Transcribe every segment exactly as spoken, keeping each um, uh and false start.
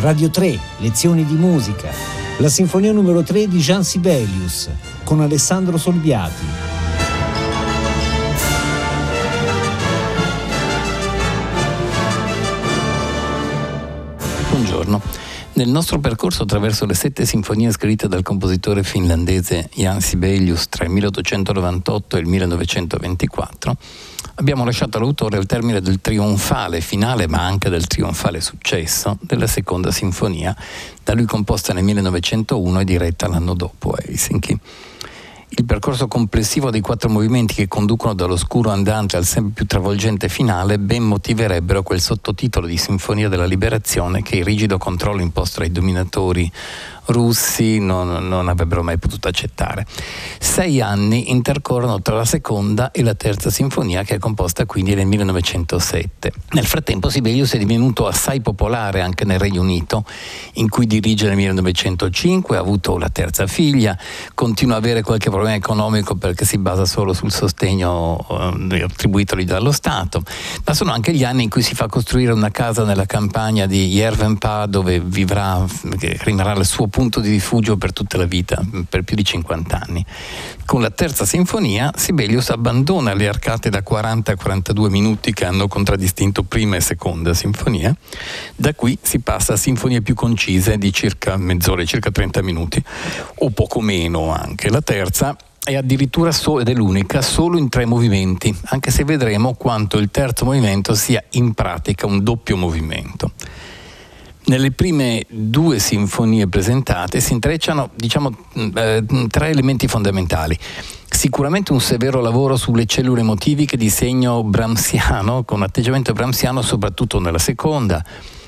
Radio tre, lezioni di musica, la sinfonia numero tre di Jean Sibelius con Alessandro Solbiati. Buongiorno. Nel nostro percorso attraverso le sette sinfonie scritte dal compositore finlandese Jean Sibelius tra il milleottocentonovantotto e il millenovecentoventiquattro, abbiamo lasciato l'autore al termine del trionfale finale, ma anche del trionfale successo, della seconda sinfonia, da lui composta nel millenovecentouno e diretta l'anno dopo a Helsinki. Il percorso complessivo dei quattro movimenti che conducono dall'oscuro andante al sempre più travolgente finale ben motiverebbero quel sottotitolo di Sinfonia della Liberazione che il rigido controllo imposto ai dominatori russi non, non avrebbero mai potuto accettare. Sei anni intercorrono tra la seconda e la terza sinfonia, che è composta quindi nel millenovecentosette. Nel frattempo Sibelius è divenuto assai popolare anche nel Regno Unito, in cui dirige nel millenovecentocinque, ha avuto la terza figlia, continua a avere qualche problema economico perché si basa solo sul sostegno eh, attribuitogli dallo Stato, ma sono anche gli anni in cui si fa costruire una casa nella campagna di Järvenpää, dove vivrà, che rimarrà il suo punto di rifugio per tutta la vita, per più di cinquanta anni. Con la terza sinfonia Sibelius abbandona le arcate da quaranta a quarantadue minuti che hanno contraddistinto prima e seconda sinfonia. Da qui si passa a sinfonie più concise di circa mezz'ora, circa trenta minuti o poco meno anche. La terza è addirittura solo, ed è l'unica, solo in tre movimenti, anche se vedremo quanto il terzo movimento sia in pratica un doppio movimento. Nelle prime due sinfonie presentate si intrecciano, diciamo, eh, tre elementi fondamentali. Sicuramente un severo lavoro sulle cellule motiviche di segno bramsiano, con atteggiamento bramsiano soprattutto nella seconda,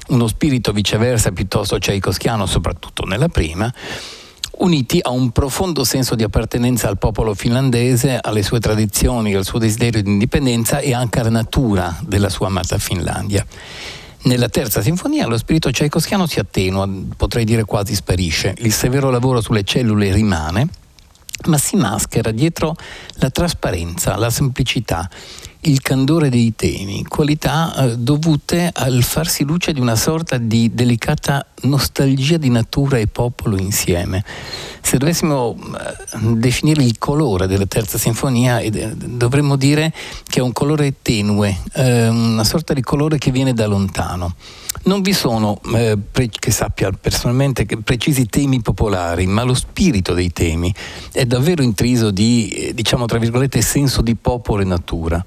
uno spirito viceversa piuttosto tchaikovskiano soprattutto nella prima, uniti a un profondo senso di appartenenza al popolo finlandese, alle sue tradizioni, al suo desiderio di indipendenza e anche alla natura della sua amata Finlandia. Nella terza sinfonia lo spirito tchaikovskiano si attenua, potrei dire quasi sparisce, il severo lavoro sulle cellule rimane, ma si maschera dietro la trasparenza, la semplicità, il candore dei temi, qualità eh, dovute al farsi luce di una sorta di delicata nostalgia di natura e popolo insieme. Se dovessimo eh, definire il colore della terza sinfonia, eh, dovremmo dire che è un colore tenue, eh, una sorta di colore che viene da lontano. Non vi sono, eh, pre- che sappia personalmente, che precisi temi popolari, ma lo spirito dei temi è davvero intriso di, eh, diciamo tra virgolette, senso di popolo e natura.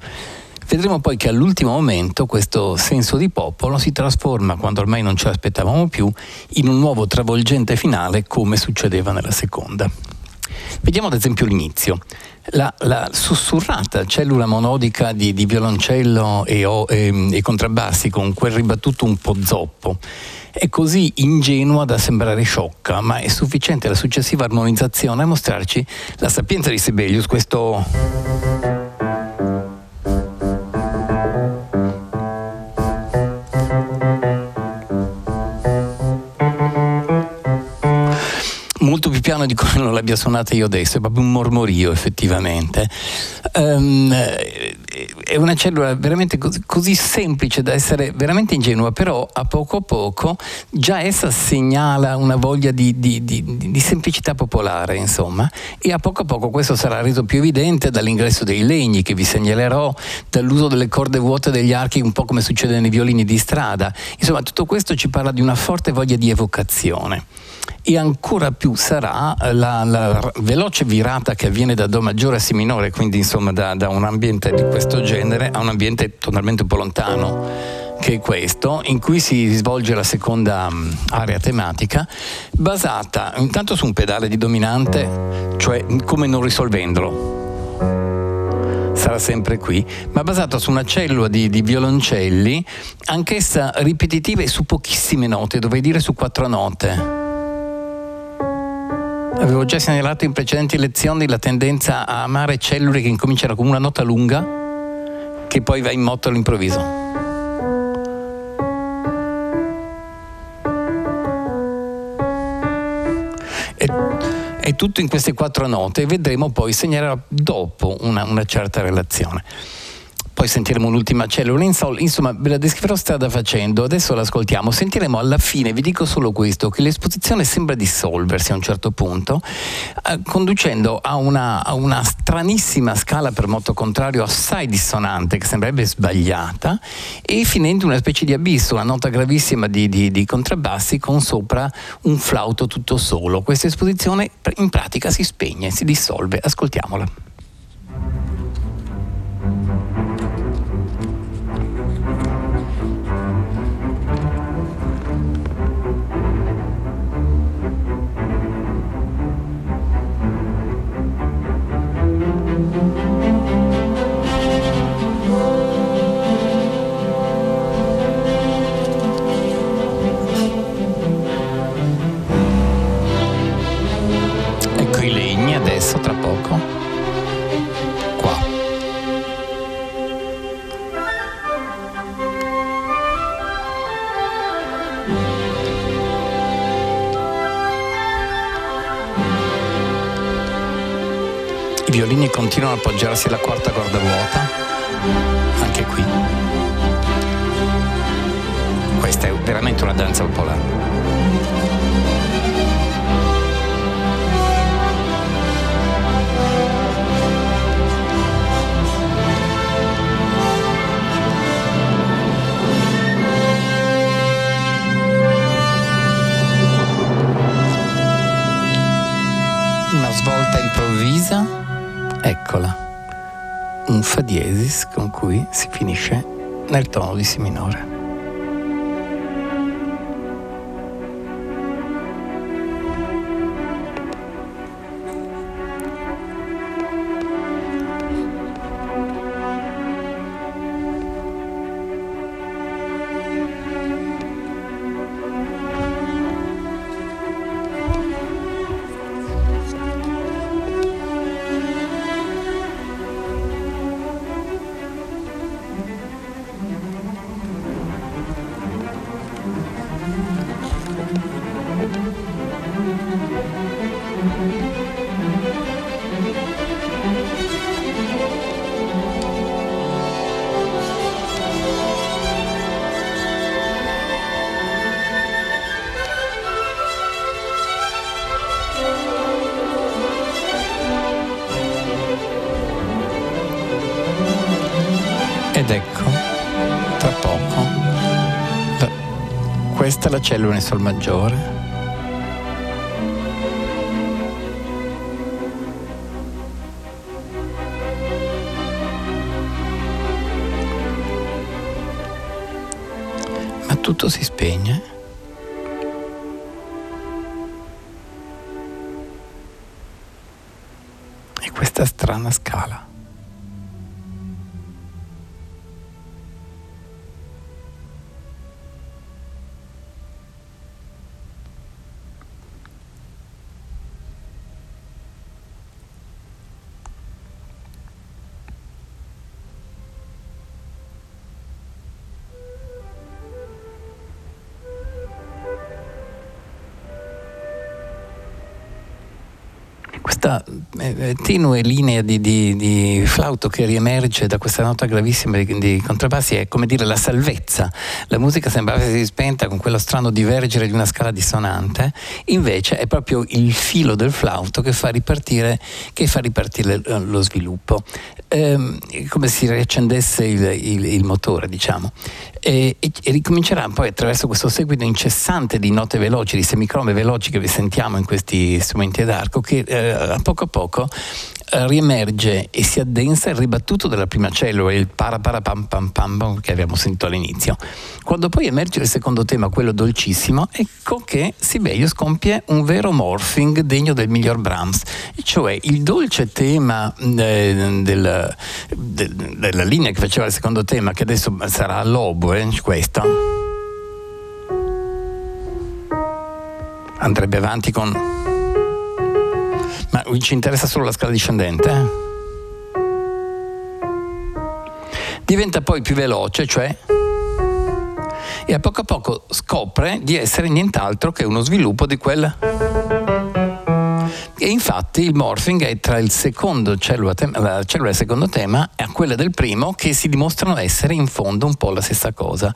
Vedremo poi che all'ultimo momento questo senso di popolo si trasforma, quando ormai non ce l'aspettavamo più, in un nuovo travolgente finale, come succedeva nella seconda. Vediamo ad esempio l'inizio. La, la sussurrata cellula monodica di, di violoncello e, o, e, e contrabbassi con quel ribattuto un po' zoppo è così ingenua da sembrare sciocca, ma è sufficiente la successiva armonizzazione a mostrarci la sapienza di Sibelius, questo molto più piano di come non l'abbia suonata io adesso, è proprio un mormorio effettivamente. Um, è una cellula veramente così, così semplice da essere veramente ingenua, però a poco a poco già essa segnala una voglia di, di, di, di semplicità popolare, insomma, e a poco a poco questo sarà reso più evidente dall'ingresso dei legni che vi segnalerò, dall'uso delle corde vuote degli archi, un po' come succede nei violini di strada. Insomma, tutto questo ci parla di una forte voglia di evocazione. E ancora più sarà la, la veloce virata che avviene da Do maggiore a Si minore, quindi insomma da, da un ambiente di questo genere a un ambiente totalmente un po' lontano, che è questo, in cui si svolge la seconda area tematica, basata intanto su un pedale di dominante, cioè come non risolvendolo, sarà sempre qui, ma basata su una cellula di, di violoncelli, anch'essa ripetitiva e su pochissime note, dovrei dire su quattro note. Avevo già segnalato in precedenti lezioni la tendenza a amare cellule che incominciano con una nota lunga che poi va in moto all'improvviso. È, è tutto in queste quattro note e vedremo poi, segnalerò dopo una, una certa relazione. poi sentiremo l'ultima cellula in sol, insomma ve la descriverò strada facendo, adesso l'ascoltiamo, sentiremo alla fine, vi dico solo questo, che l'esposizione sembra dissolversi a un certo punto, eh, conducendo a una, a una stranissima scala per moto contrario assai dissonante che sembrerebbe sbagliata e finendo in una specie di abisso, una nota gravissima di, di, di contrabbassi con sopra un flauto tutto solo. Questa esposizione in pratica si spegne, si dissolve, ascoltiamola. Continuano ad appoggiarsi alla quarta corda vuota, anche qui. Questa è veramente una danza popolare. Una svolta improvvisa. Eccola, un fa diesis con cui si finisce nel tono di si minore. Questa è la cellula in sol maggiore. Ma tutto si spegne. E questa strana scala. Tenue linea di, di, di flauto che riemerge da questa nota gravissima di, di contrabbassi è come dire la salvezza. La musica sembrava si spenta con quello strano divergere di una scala dissonante, invece è proprio il filo del flauto che fa ripartire, che fa ripartire lo sviluppo, ehm, come se si riaccendesse il, il, il motore, diciamo, e, e, e ricomincerà poi attraverso questo seguito incessante di note veloci, di semicrome veloci che vi sentiamo in questi strumenti ad arco che eh, a poco a poco eh, riemerge e si addensa il ribattuto della prima cellula, il para para pam pam pam che abbiamo sentito all'inizio. Quando poi emerge il secondo tema, quello dolcissimo, ecco che Sibelius compie un vero morphing degno del miglior Brahms, cioè il dolce tema eh, del, del, della linea che faceva il secondo tema, che adesso sarà l'oboe, questa andrebbe avanti con... Ma ci interessa solo la scala discendente, eh? Diventa poi più veloce, cioè, e a poco a poco scopre di essere nient'altro che uno sviluppo di quel E infatti il morphing è tra il secondo cellula, te- la cellula del secondo tema e quella del primo, che si dimostrano essere in fondo un po' la stessa cosa.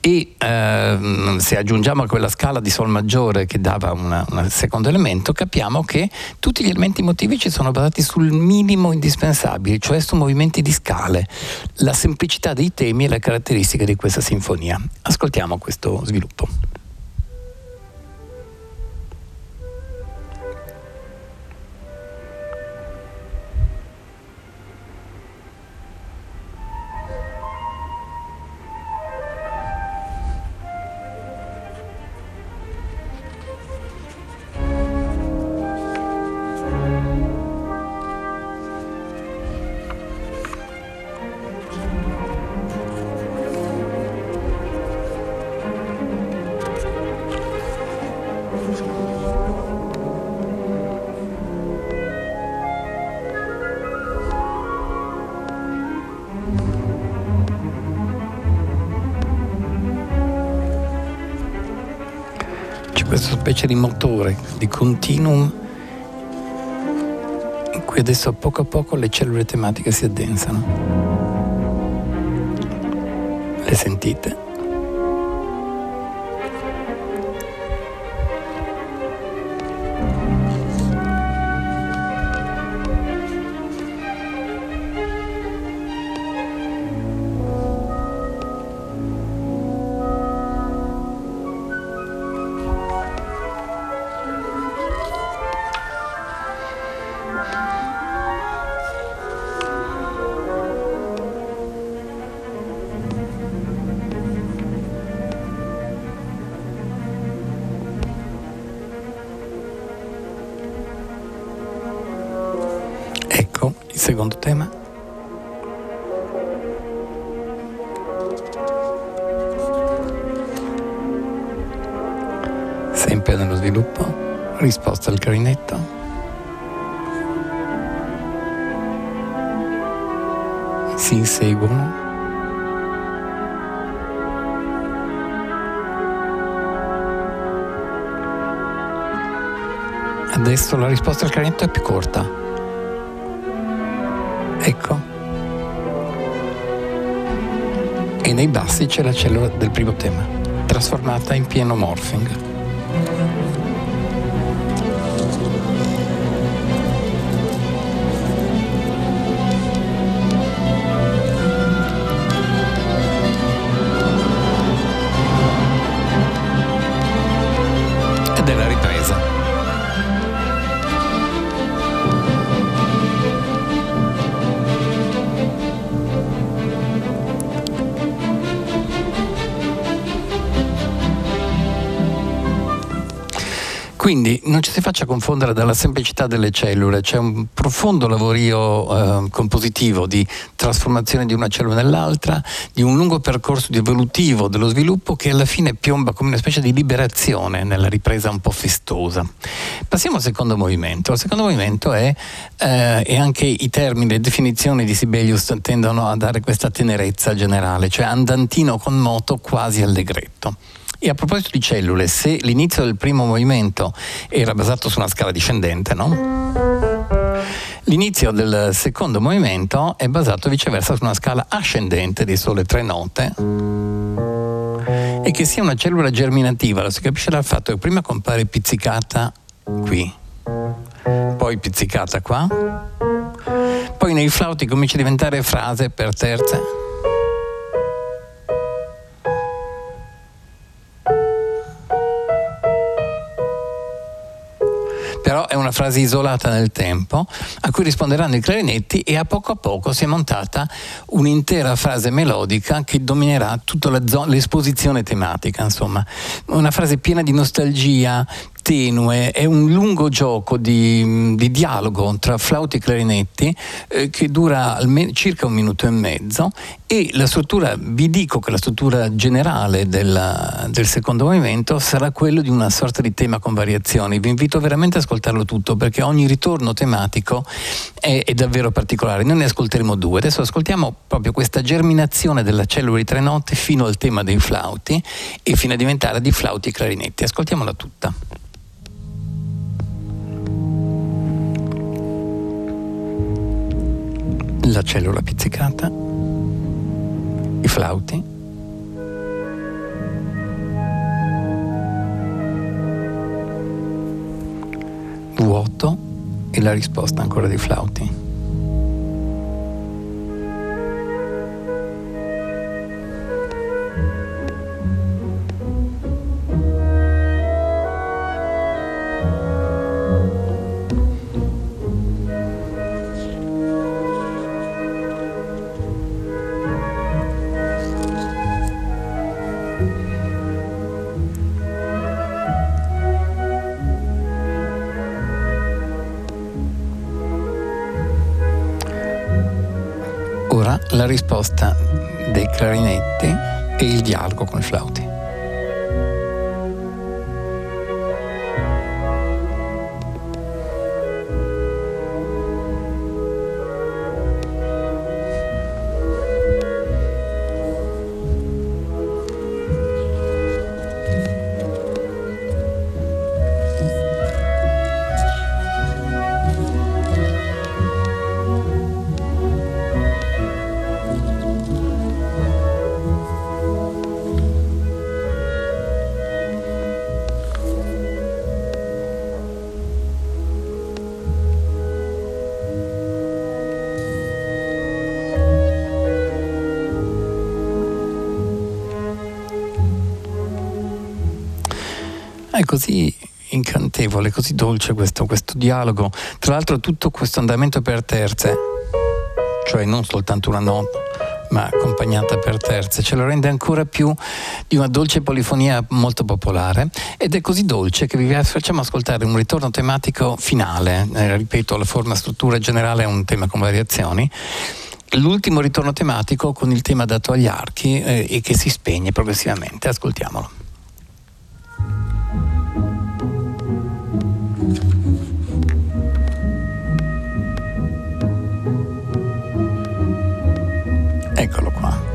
E ehm, se aggiungiamo a quella scala di Sol maggiore che dava un secondo elemento, capiamo che tutti gli elementi motivici sono basati sul minimo indispensabile, cioè su movimenti di scale. La semplicità dei temi è la caratteristica di questa sinfonia. Ascoltiamo questo sviluppo. Questa specie di motore, di continuum, in cui adesso a poco a poco le cellule tematiche si addensano. Le sentite? Secondo tema. Sempre nello sviluppo, risposta al clarinetto. Si inseguono. Adesso la risposta al clarinetto è più corta. Ecco. E nei bassi c'è la cellula del primo tema, trasformata in pieno morphing. Ed è la ripresa. Quindi non ci si faccia confondere dalla semplicità delle cellule, c'è un profondo lavorio eh, compositivo di trasformazione di una cellula nell'altra, di un lungo percorso evolutivo dello sviluppo che alla fine piomba come una specie di liberazione nella ripresa un po' festosa. Passiamo al secondo movimento. Il secondo movimento è, eh, e anche i termini, le definizioni di Sibelius tendono a dare questa tenerezza generale, cioè andantino con moto, quasi allegretto. E a proposito di cellule, se l'inizio del primo movimento era basato su una scala discendente, no? L'inizio del secondo movimento è basato viceversa su una scala ascendente di sole tre note, e che sia una cellula germinativa lo si capisce dal fatto che prima compare pizzicata qui, poi pizzicata qua, poi nei flauti comincia a diventare frase per terze. Però è una frase isolata nel tempo, a cui risponderanno i clarinetti, e a poco a poco si è montata un'intera frase melodica che dominerà tutta la zona, l'esposizione tematica, insomma. Una frase piena di nostalgia, tenue, è un lungo gioco di, di dialogo tra flauti e clarinetti eh, che dura almeno circa un minuto e mezzo, e la struttura, vi dico che la struttura generale della, del secondo movimento sarà quello di una sorta di tema con variazioni. Vi invito veramente a ascoltare tutto, perché ogni ritorno tematico è, è davvero particolare. Noi ne ascolteremo due. Adesso ascoltiamo proprio questa germinazione della cellula di tre note fino al tema dei flauti e fino a diventare di flauti e clarinetti. Ascoltiamola tutta. la cellula pizzicata, i flauti, vuoto e la risposta ancora dei flauti. La risposta dei clarinetti e il dialogo con i flauti. È così incantevole, così dolce questo, questo dialogo. Tra l'altro tutto questo andamento per terze, cioè non soltanto una nota, ma accompagnata per terze, ce lo rende ancora più di una dolce polifonia molto popolare, ed è così dolce che vi facciamo ascoltare un ritorno tematico finale. Eh, ripeto, la forma, struttura generale è un tema con variazioni. L'ultimo ritorno tematico con il tema dato agli archi eh, e che si spegne progressivamente. Ascoltiamolo. Eccolo qua.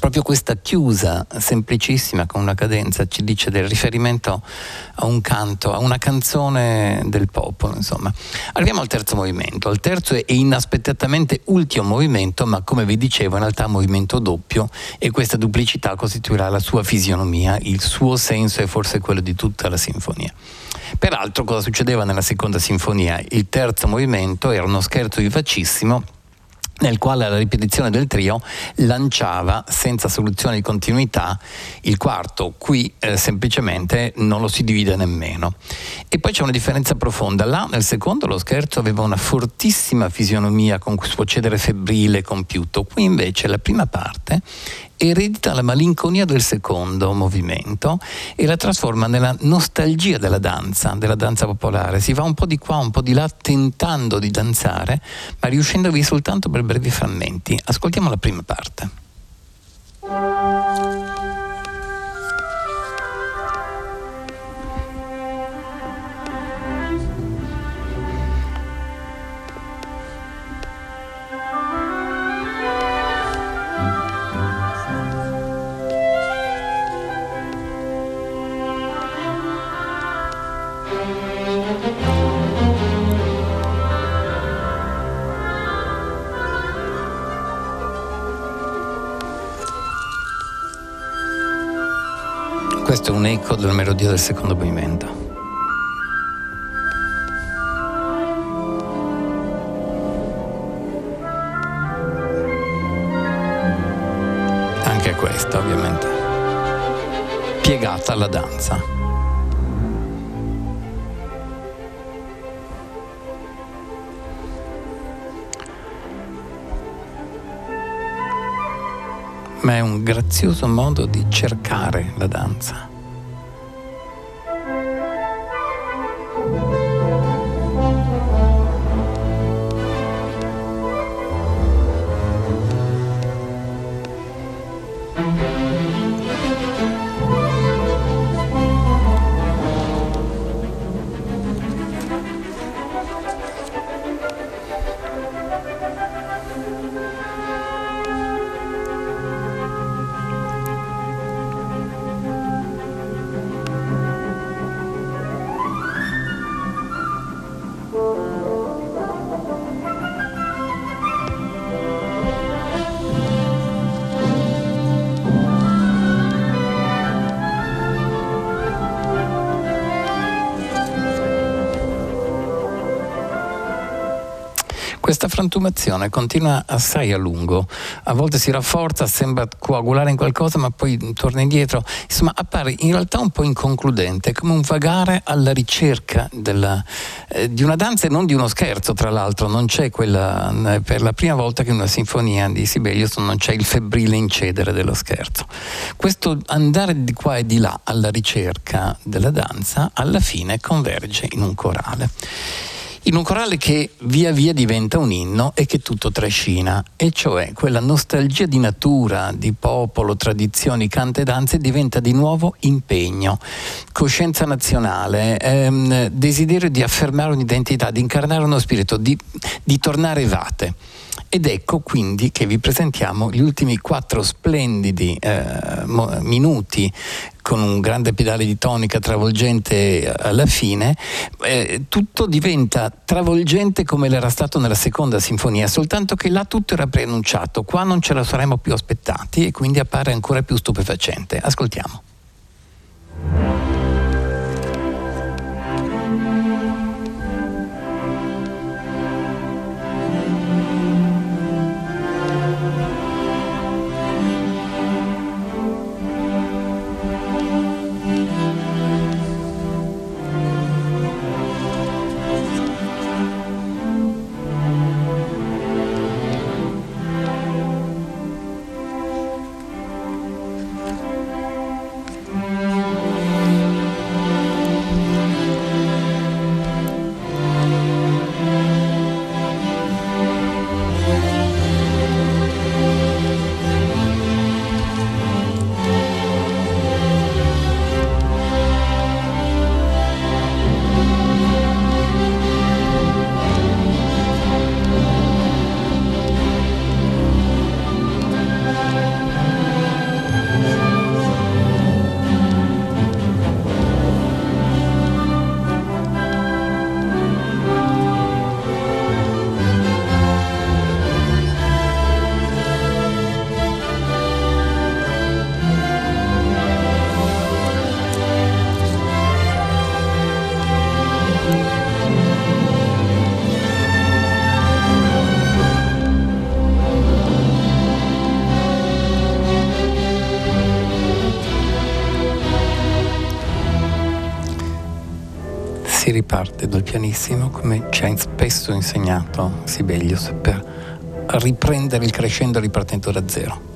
Proprio questa chiusa semplicissima con una cadenza ci dice del riferimento a un canto, a una canzone del popolo, insomma. Arriviamo al terzo movimento, al terzo e inaspettatamente ultimo movimento, ma come vi dicevo in realtà movimento doppio, e questa duplicità costituirà la sua fisionomia, il suo senso e forse quello di tutta la sinfonia. Peraltro cosa succedeva nella seconda sinfonia? Il terzo movimento era uno scherzo vivacissimo nel quale alla ripetizione del trio lanciava senza soluzione di continuità il quarto. Qui eh, semplicemente non lo si divide nemmeno. E poi c'è una differenza profonda. Là nel secondo lo scherzo aveva una fortissima fisionomia con questo cedere febbrile compiuto, qui invece la prima parte eredita la malinconia del secondo movimento e la trasforma nella nostalgia della danza, della danza popolare. Si va un po' di qua, un po' di là, tentando di danzare, ma riuscendovi soltanto per brevi frammenti. Ascoltiamo la prima parte. Questo è un eco della melodia del secondo movimento. Anche questa, ovviamente, piegata alla danza. Ma è un grazioso modo di cercare la danza. Questa frantumazione continua assai a lungo, a volte si rafforza, sembra coagulare in qualcosa ma poi torna indietro, insomma appare in realtà un po' inconcludente, come un vagare alla ricerca della, eh, di una danza e non di uno scherzo. Tra l'altro non c'è quella, eh, per la prima volta che in una sinfonia di Sibelius non c'è il febbrile incedere dello scherzo. Questo andare di qua e di là alla ricerca della danza alla fine converge in un corale. In un corale che via via diventa un inno e che tutto trascina, e cioè quella nostalgia di natura, di popolo, tradizioni, cante e danze diventa di nuovo impegno, coscienza nazionale, ehm, desiderio di affermare un'identità, di incarnare uno spirito, di, di tornare vate. Ed ecco quindi che vi presentiamo gli ultimi quattro splendidi eh, minuti con un grande pedale di tonica travolgente alla fine. Eh, tutto diventa travolgente come l'era stato nella seconda sinfonia, soltanto che là tutto era preannunciato, qua non ce la saremmo più aspettati e quindi appare ancora più stupefacente. Ascoltiamo. parte dal pianissimo, come ci ha spesso insegnato Sibelius, per riprendere il crescendo ripartendo da zero.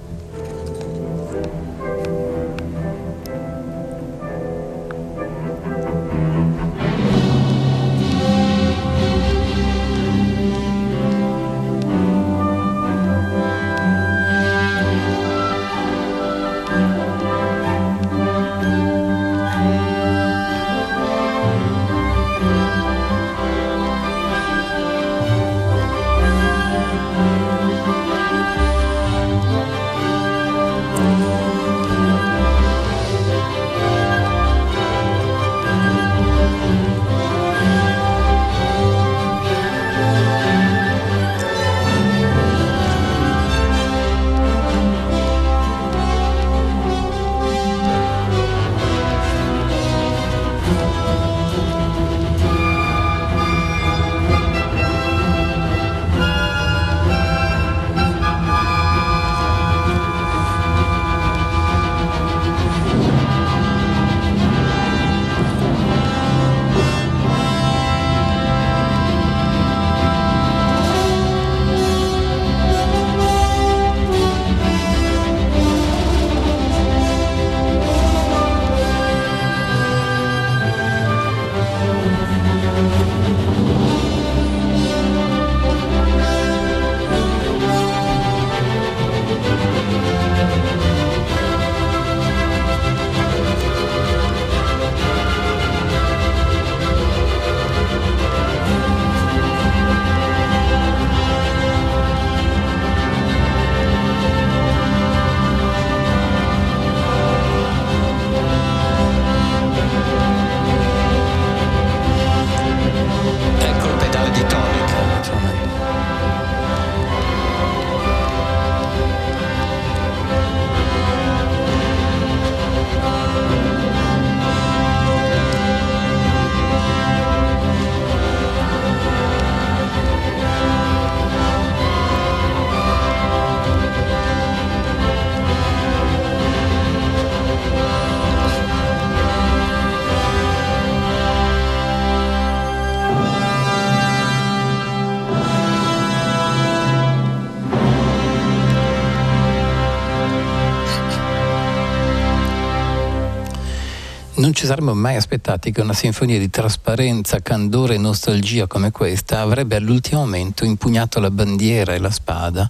Non ci saremmo mai aspettati che una sinfonia di trasparenza, candore e nostalgia come questa avrebbe all'ultimo momento impugnato la bandiera e la spada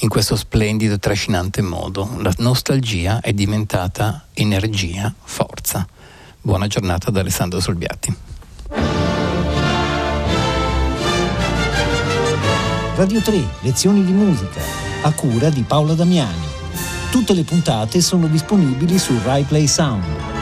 in questo splendido e trascinante modo. La nostalgia è diventata energia, forza. Buona giornata da Alessandro Solbiati. Radio tre, lezioni di musica, a cura di Paola Damiani. Tutte le puntate sono disponibili su Rai Play Sound.